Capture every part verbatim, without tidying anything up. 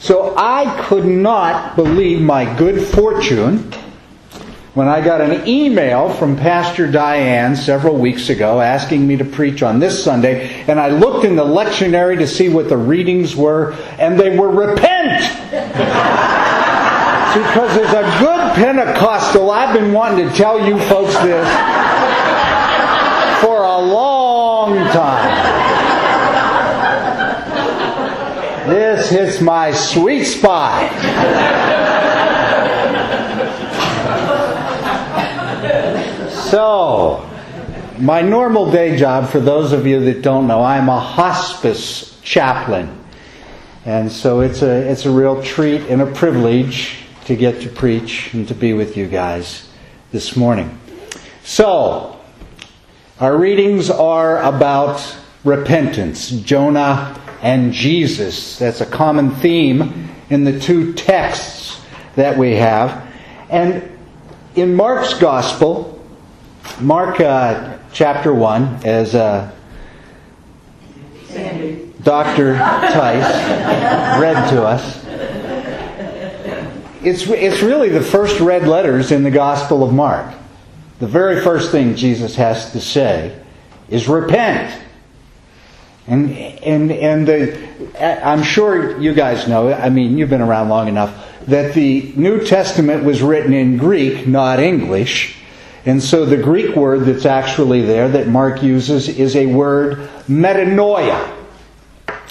So I could not believe my good fortune when I got an email from Pastor Diane several weeks ago asking me to preach on this Sunday, and I looked in the lectionary to see what the readings were, and they were repent! Because as a good Pentecostal, I've been wanting to tell you folks this for a long time. This hits my sweet spot. So, my normal day job, for those of you that don't know, I'm a hospice chaplain. And so it's a it's a real treat and a privilege to get to preach and to be with you guys this morning. So, our readings are about repentance, Jonah and Jesus. That's a common theme in the two texts that we have. And in Mark's Gospel, Mark uh, chapter one, as uh, Sandy. Doctor Tice read to us. It's it's really the first red letters in the Gospel of Mark. The very first thing Jesus has to say is repent. And and and the I'm sure you guys know. I mean, you've been around long enough that the New Testament was written in Greek, not English. And so the Greek word that's actually there that Mark uses is a word, metanoia.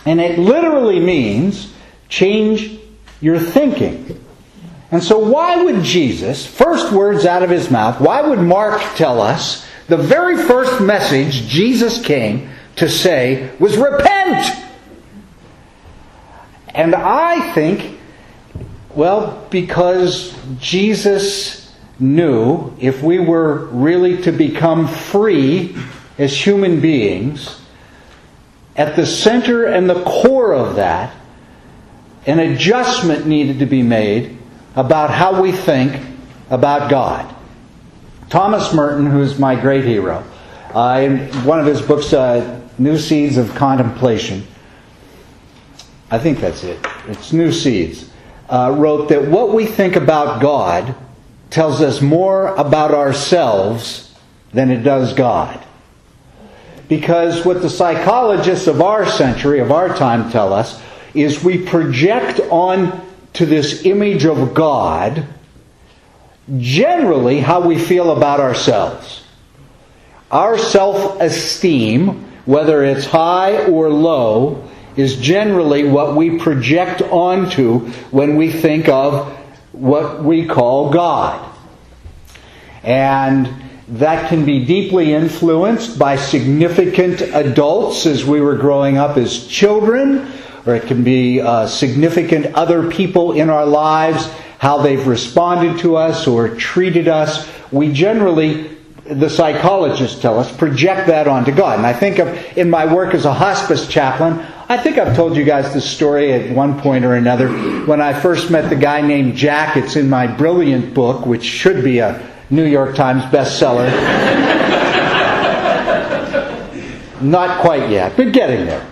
And it literally means change your thinking. And so why would Jesus, first words out of his mouth, why would Mark tell us the very first message Jesus came to say was repent? And I think, well, because Jesus knew if we were really to become free as human beings, at the center and the core of that, an adjustment needed to be made about how we think about God. Thomas Merton, who's my great hero, uh, in one of his books, uh, New Seeds of Contemplation, I think that's it, it's New Seeds, uh, wrote that what we think about God tells us more about ourselves than it does God. Because what the psychologists of our century, of our time, tell us is we project on to this image of God generally how we feel about ourselves. Our self-esteem, whether it's high or low, is generally what we project onto when we think of what we call God. And that can be deeply influenced by significant adults as we were growing up as children, or it can be uh, significant other people in our lives, how they've responded to us or treated us. We generally, the psychologists tell us, project that onto God. And I think of, in my work as a hospice chaplain, I think I've told you guys this story at one point or another. When I first met the guy named Jack, it's in my brilliant book, which should be a New York Times bestseller. Not quite yet, but getting there.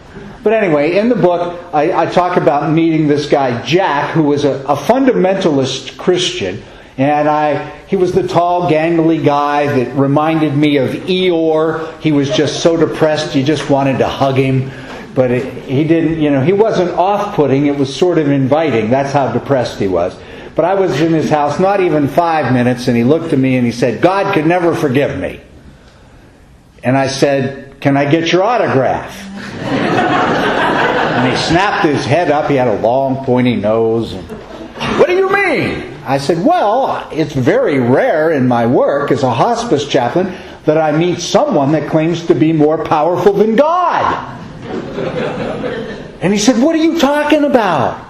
But anyway, in the book, I, I talk about meeting this guy, Jack, who was a, a fundamentalist Christian. And I, he was the tall, gangly guy that reminded me of Eeyore. He was just so depressed, you just wanted to hug him. But it, he didn't, you know, he wasn't off-putting. It was sort of inviting. That's how depressed he was. But I was in his house not even five minutes, and he looked at me and he said, "God could never forgive me." And I said, "Can I get your autograph?" And he snapped his head up. He had a long, pointy nose. And, "What do you mean?" I said, "Well, it's very rare in my work as a hospice chaplain that I meet someone that claims to be more powerful than God." And he said, "What are you talking about?"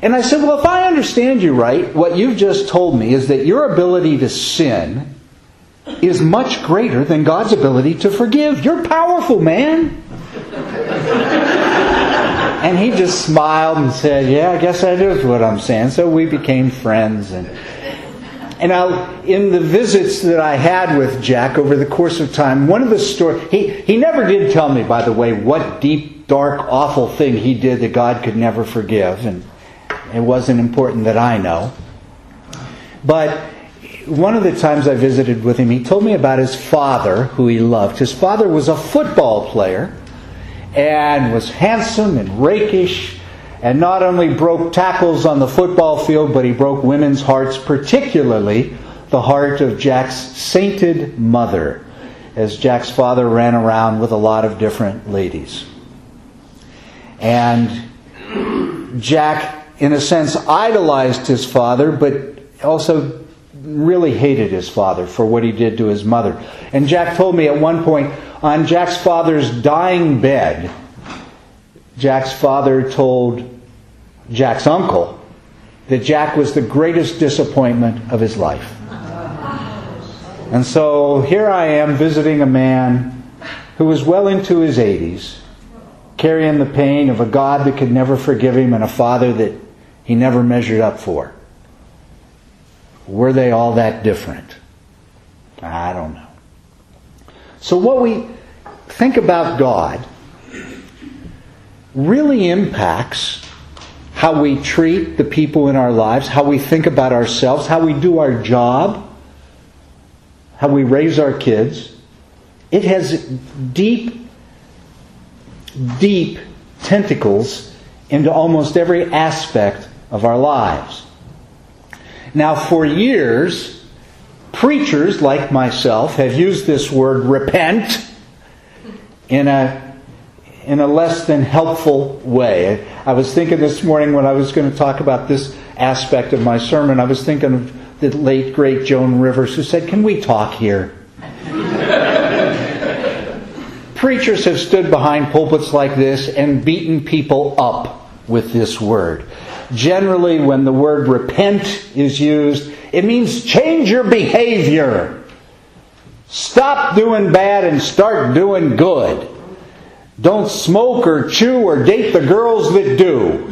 And I said, "Well, if I understand you right, what you've just told me is that your ability to sin is much greater than God's ability to forgive. You're powerful, man." And he just smiled and said, "Yeah, I guess that is what I'm saying." So we became friends. And And I, in the visits that I had with Jack over the course of time, one of the stories, he, he never did tell me, by the way, what deep, dark, awful thing he did that God could never forgive. And It wasn't important that I know. But one of the times I visited with him, he told me about his father, who he loved. His father was a football player and was handsome and rakish, and not only broke tackles on the football field, but he broke women's hearts, particularly the heart of Jack's sainted mother, as Jack's father ran around with a lot of different ladies. And Jack, in a sense, idolized his father, but also really hated his father for what he did to his mother. And Jack told me at one point, on Jack's father's dying bed, Jack's father told Jack's uncle that Jack was the greatest disappointment of his life. And so here I am visiting a man who was well into his eighties, carrying the pain of a God that could never forgive him and a father that he never measured up for. Were they all that different? I don't know. So what we think about God really impacts how we treat the people in our lives, how we think about ourselves, how we do our job, how we raise our kids. It has deep, deep tentacles into almost every aspect of our lives. Now, for years, preachers like myself have used this word repent in a in a less than helpful way. I was thinking this morning when I was going to talk about this aspect of my sermon, I was thinking of the late, great Joan Rivers, who said, "Can we talk here?" Preachers have stood behind pulpits like this and beaten people up with this word. Generally, when the word repent is used, it means change your behavior. Stop doing bad and start doing good. Don't smoke or chew or date the girls that do.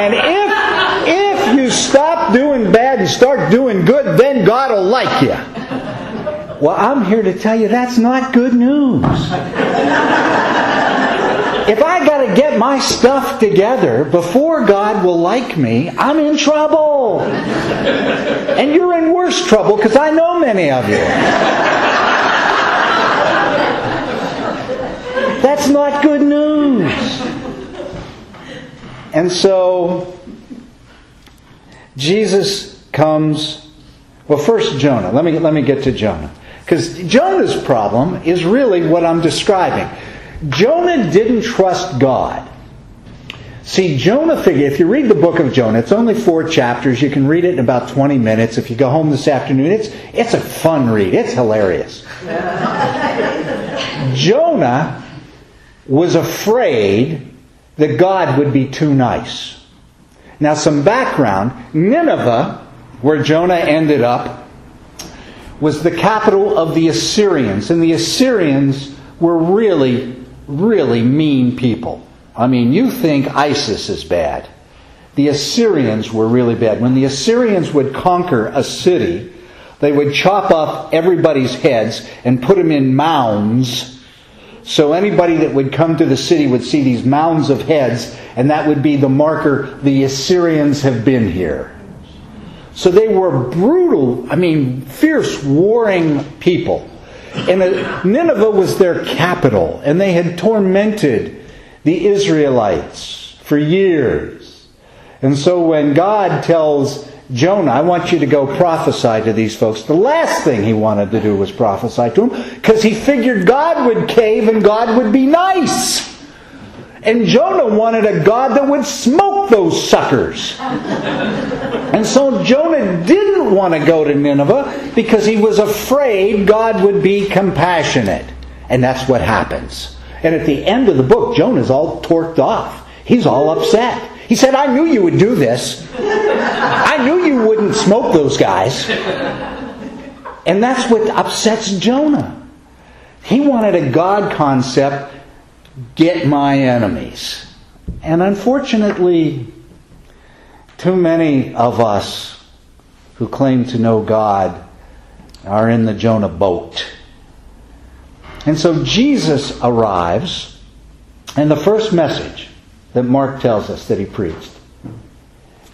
And if, if you stop doing bad and start doing good, then God will like you. Well, I'm here to tell you that's not good news. If I got to get my stuff together before God will like me, I'm in trouble. And you're in worse trouble because I know many of you. That's not good news. And so, Jesus comes... Well, first Jonah. Let me, let me get to Jonah. Because Jonah's problem is really what I'm describing. Jonah didn't trust God. See, Jonah figured, if you read the book of Jonah, it's only four chapters. You can read it in about twenty minutes. If you go home this afternoon, it's, it's a fun read. It's hilarious. Jonah was afraid that God would be too nice. Now, some background. Nineveh, where Jonah ended up, was the capital of the Assyrians. And the Assyrians were really, really mean people. I mean, you think ISIS is bad. The Assyrians were really bad. When the Assyrians would conquer a city, they would chop up everybody's heads and put them in mounds. So anybody that would come to the city would see these mounds of heads, and that would be the marker, the Assyrians have been here. So they were brutal, I mean, fierce, warring people. And Nineveh was their capital, and they had tormented the Israelites for years. And so when God tells Jonah, I want you to go prophesy to these folks, the last thing he wanted to do was prophesy to them, because he figured God would cave and God would be nice. And Jonah wanted a God that would smoke those suckers. And so Jonah didn't want to go to Nineveh because he was afraid God would be compassionate. And that's what happens. And at the end of the book, Jonah's all torqued off. He's all upset. He said, I knew you would do this. I knew you wouldn't smoke those guys. And that's what upsets Jonah. He wanted a God concept. Get my enemies. And unfortunately, too many of us who claim to know God are in the Jonah boat. And so Jesus arrives, and the first message that Mark tells us that he preached.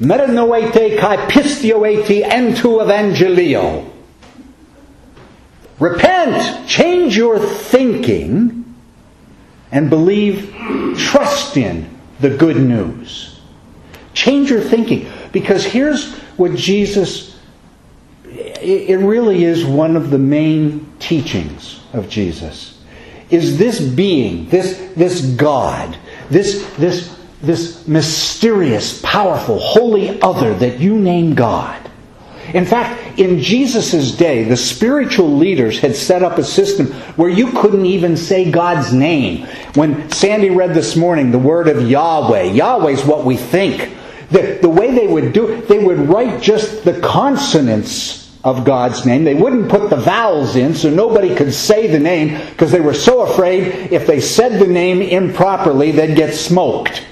Metanoeite kai pisteuete en touto evangelio. Repent, change your thinking, and believe, trust in the good news. Change your thinking. Because here's what Jesus, it really is one of the main teachings of Jesus, is this being, this, this God, this, this, this mysterious, powerful, holy other that you name God. In fact, in Jesus' day, the spiritual leaders had set up a system where you couldn't even say God's name. When Sandy read this morning the word of Yahweh, Yahweh's what we think. The, the way they would do it, they would write just the consonants of God's name. They wouldn't put the vowels in so nobody could say the name because they were so afraid if they said the name improperly, they'd get smoked.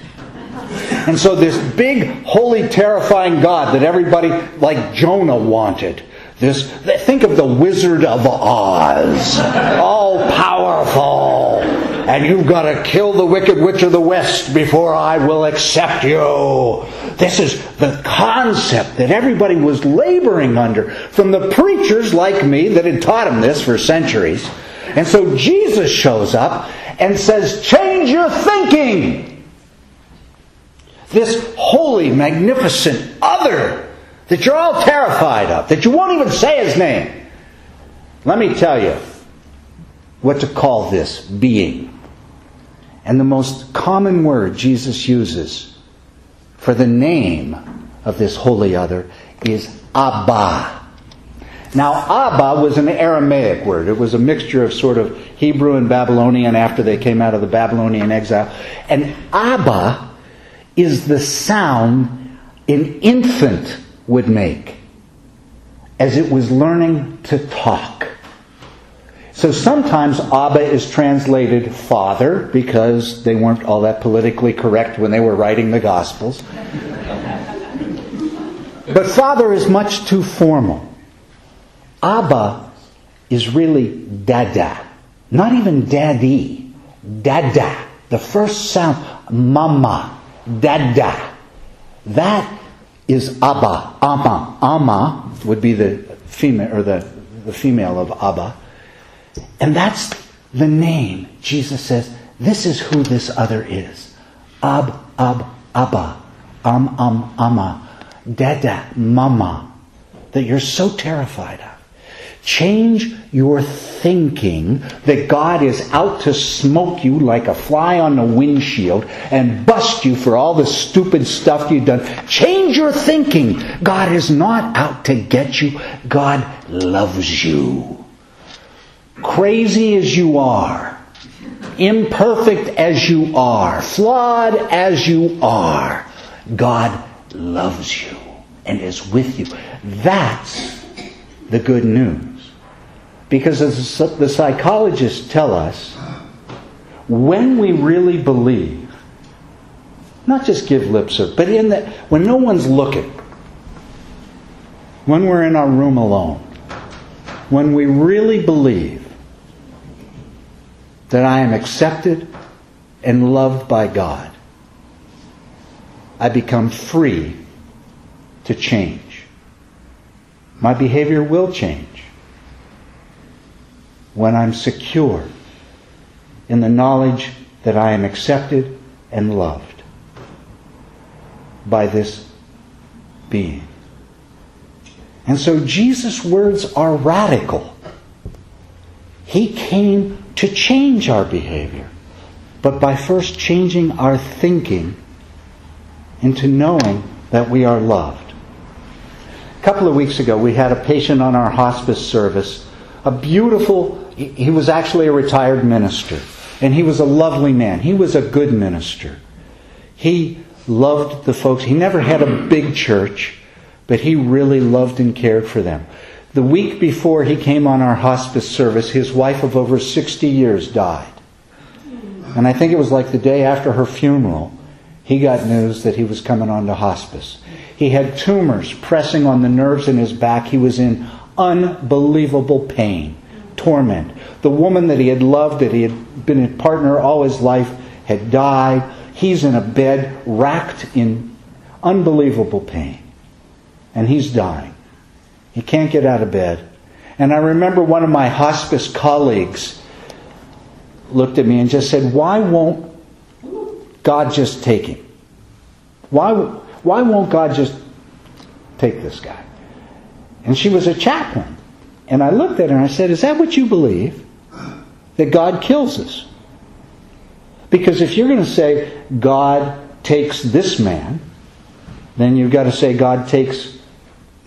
And so this big, holy, terrifying God that everybody, like Jonah, wanted. This, think of the Wizard of Oz. All powerful. And you've got to kill the wicked witch of the West before I will accept you. This is the concept that everybody was laboring under from the preachers like me that had taught them this for centuries. And so Jesus shows up and says, change your thinking. This holy, magnificent other that you're all terrified of, that you won't even say his name. Let me tell you what to call this being. And the most common word Jesus uses for the name of this holy other is Abba. Now, Abba was an Aramaic word. It was a mixture of sort of Hebrew and Babylonian after they came out of the Babylonian exile. And Abba is the sound an infant would make as it was learning to talk. So sometimes Abba is translated father because they weren't all that politically correct when they were writing the Gospels. But father is much too formal. Abba is really Dada. Not even daddy. Dada. The first sound. Mama. Dada. That is Abba. Ama. Ama would be the female or the, the female of Abba. And that's the name. Jesus says, this is who this other is. Ab, ab, Abba. Am, am, ama. Dada, mama. That you're so terrified of. Change your thinking that God is out to smoke you like a fly on the windshield and bust you for all the stupid stuff you've done. Change your thinking. God is not out to get you. God loves you. Crazy as you are, imperfect as you are, flawed as you are, God loves you and is with you. That's the good news. Because as the psychologists tell us, when we really believe, not just give lip service, but in that when no one's looking, when we're in our room alone, when we really believe that I am accepted and loved by God, I become free to change. My behavior will change. When I'm secure in the knowledge that I am accepted and loved by this being. And so Jesus' words are radical. He came to change our behavior, but by first changing our thinking into knowing that we are loved. A couple of weeks ago, we had a patient on our hospice service, a beautiful He was actually a retired minister. And he was a lovely man. He was a good minister. He loved the folks. He never had a big church, but he really loved and cared for them. The week before he came on our hospice service, his wife of over sixty years died. And I think it was like the day after her funeral, he got news that he was coming on to hospice. He had tumors pressing on the nerves in his back. He was in unbelievable pain. Torment. The woman that he had loved, that he had been a partner all his life, had died. He's in a bed racked in unbelievable pain. And he's dying. He can't get out of bed. And I remember one of my hospice colleagues looked at me and just said, why won't God just take him? Why, why won't God just take this guy? And she was a chaplain. And I looked at her and I said, is that what you believe? That God kills us? Because if you're going to say God takes this man, then you've got to say God takes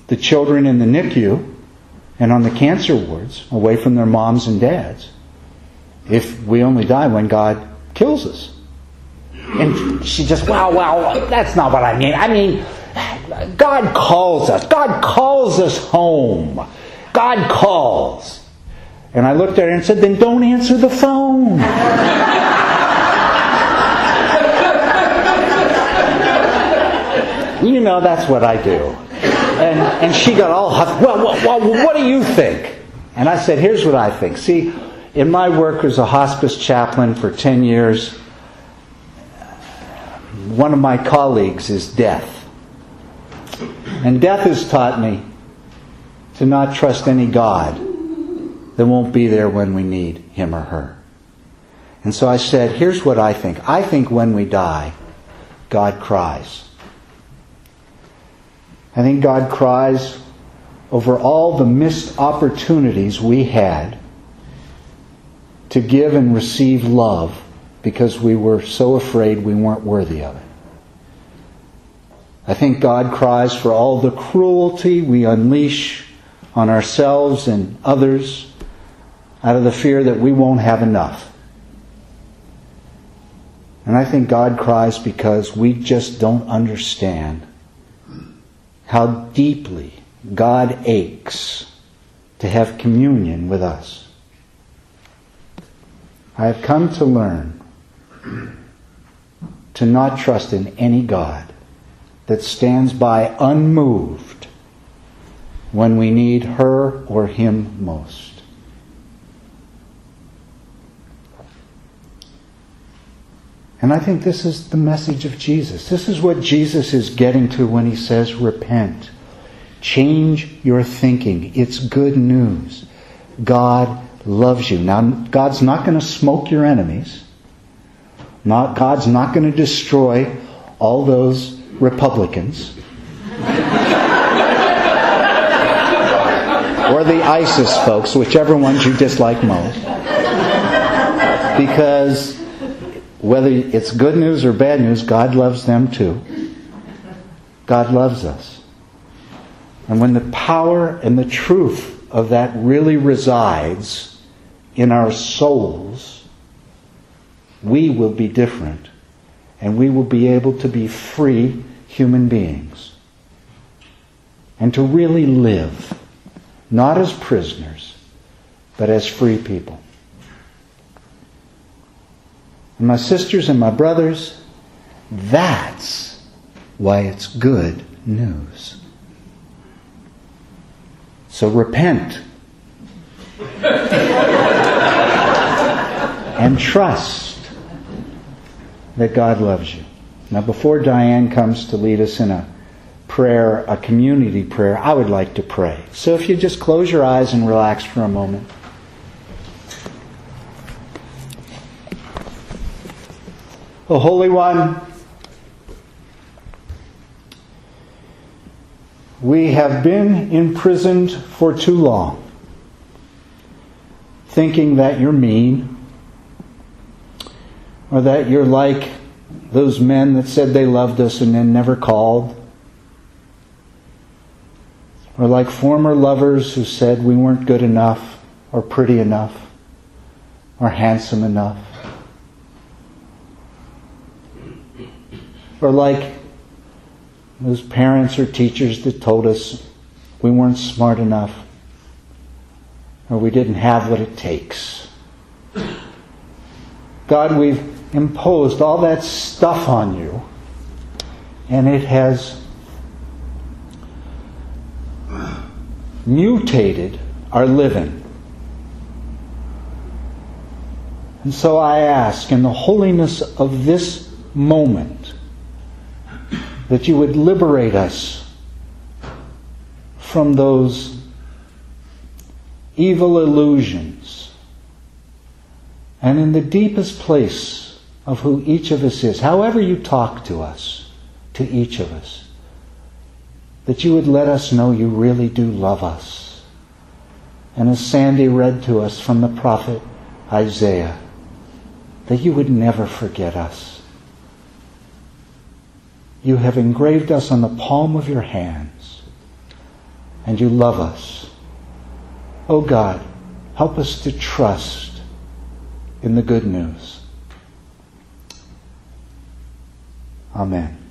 the children in the N I C U and on the cancer wards away from their moms and dads if we only die when God kills us. And she just, wow, wow, that's not what I mean. I mean, God calls us. God calls us home. God calls. And I looked at her and said, then don't answer the phone. You know, that's what I do. And and she got all huffed. Well, well, well, what do you think? And I said, here's what I think. See, in my work as a hospice chaplain for ten years, one of my colleagues is death. And death has taught me to not trust any God that won't be there when we need him or her. And so I said, here's what I think. I think when we die, God cries. I think God cries over all the missed opportunities we had to give and receive love because we were so afraid we weren't worthy of it. I think God cries for all the cruelty we unleash on ourselves and others out of the fear that we won't have enough. And I think God cries because we just don't understand how deeply God aches to have communion with us. I have come to learn to not trust in any God that stands by unmoved when we need her or him most. And I think this is the message of Jesus. This is what Jesus is getting to when he says, repent. Change your thinking. It's good news. God loves you. Now, God's not going to smoke your enemies. Not, God's not going to destroy all those Republicans. Or the ISIS folks, whichever ones you dislike most. Because whether it's good news or bad news, God loves them too. God loves us. And when the power and the truth of that really resides in our souls, we will be different. And we will be able to be free human beings. And to really live, not as prisoners, but as free people. And my sisters and my brothers, that's why it's good news. So repent. And trust that God loves you. Now, before Diane comes to lead us in a prayer, a community prayer, I would like to pray. So if you just close your eyes and relax for a moment. O Holy One, we have been imprisoned for too long, thinking that you're mean, or that you're like those men that said they loved us and then never called, or like former lovers who said we weren't good enough, or pretty enough, or handsome enough. Or like those parents or teachers that told us we weren't smart enough, or we didn't have what it takes. God, we've imposed all that stuff on you, and it has mutated our living. And so I ask, in the holiness of this moment, that you would liberate us from those evil illusions, and in the deepest place of who each of us is, however you talk to us, to each of us, that you would let us know you really do love us. And as Sandy read to us from the prophet Isaiah, that you would never forget us. You have engraved us on the palm of your hands, and you love us. Oh God, help us to trust in the good news. Amen.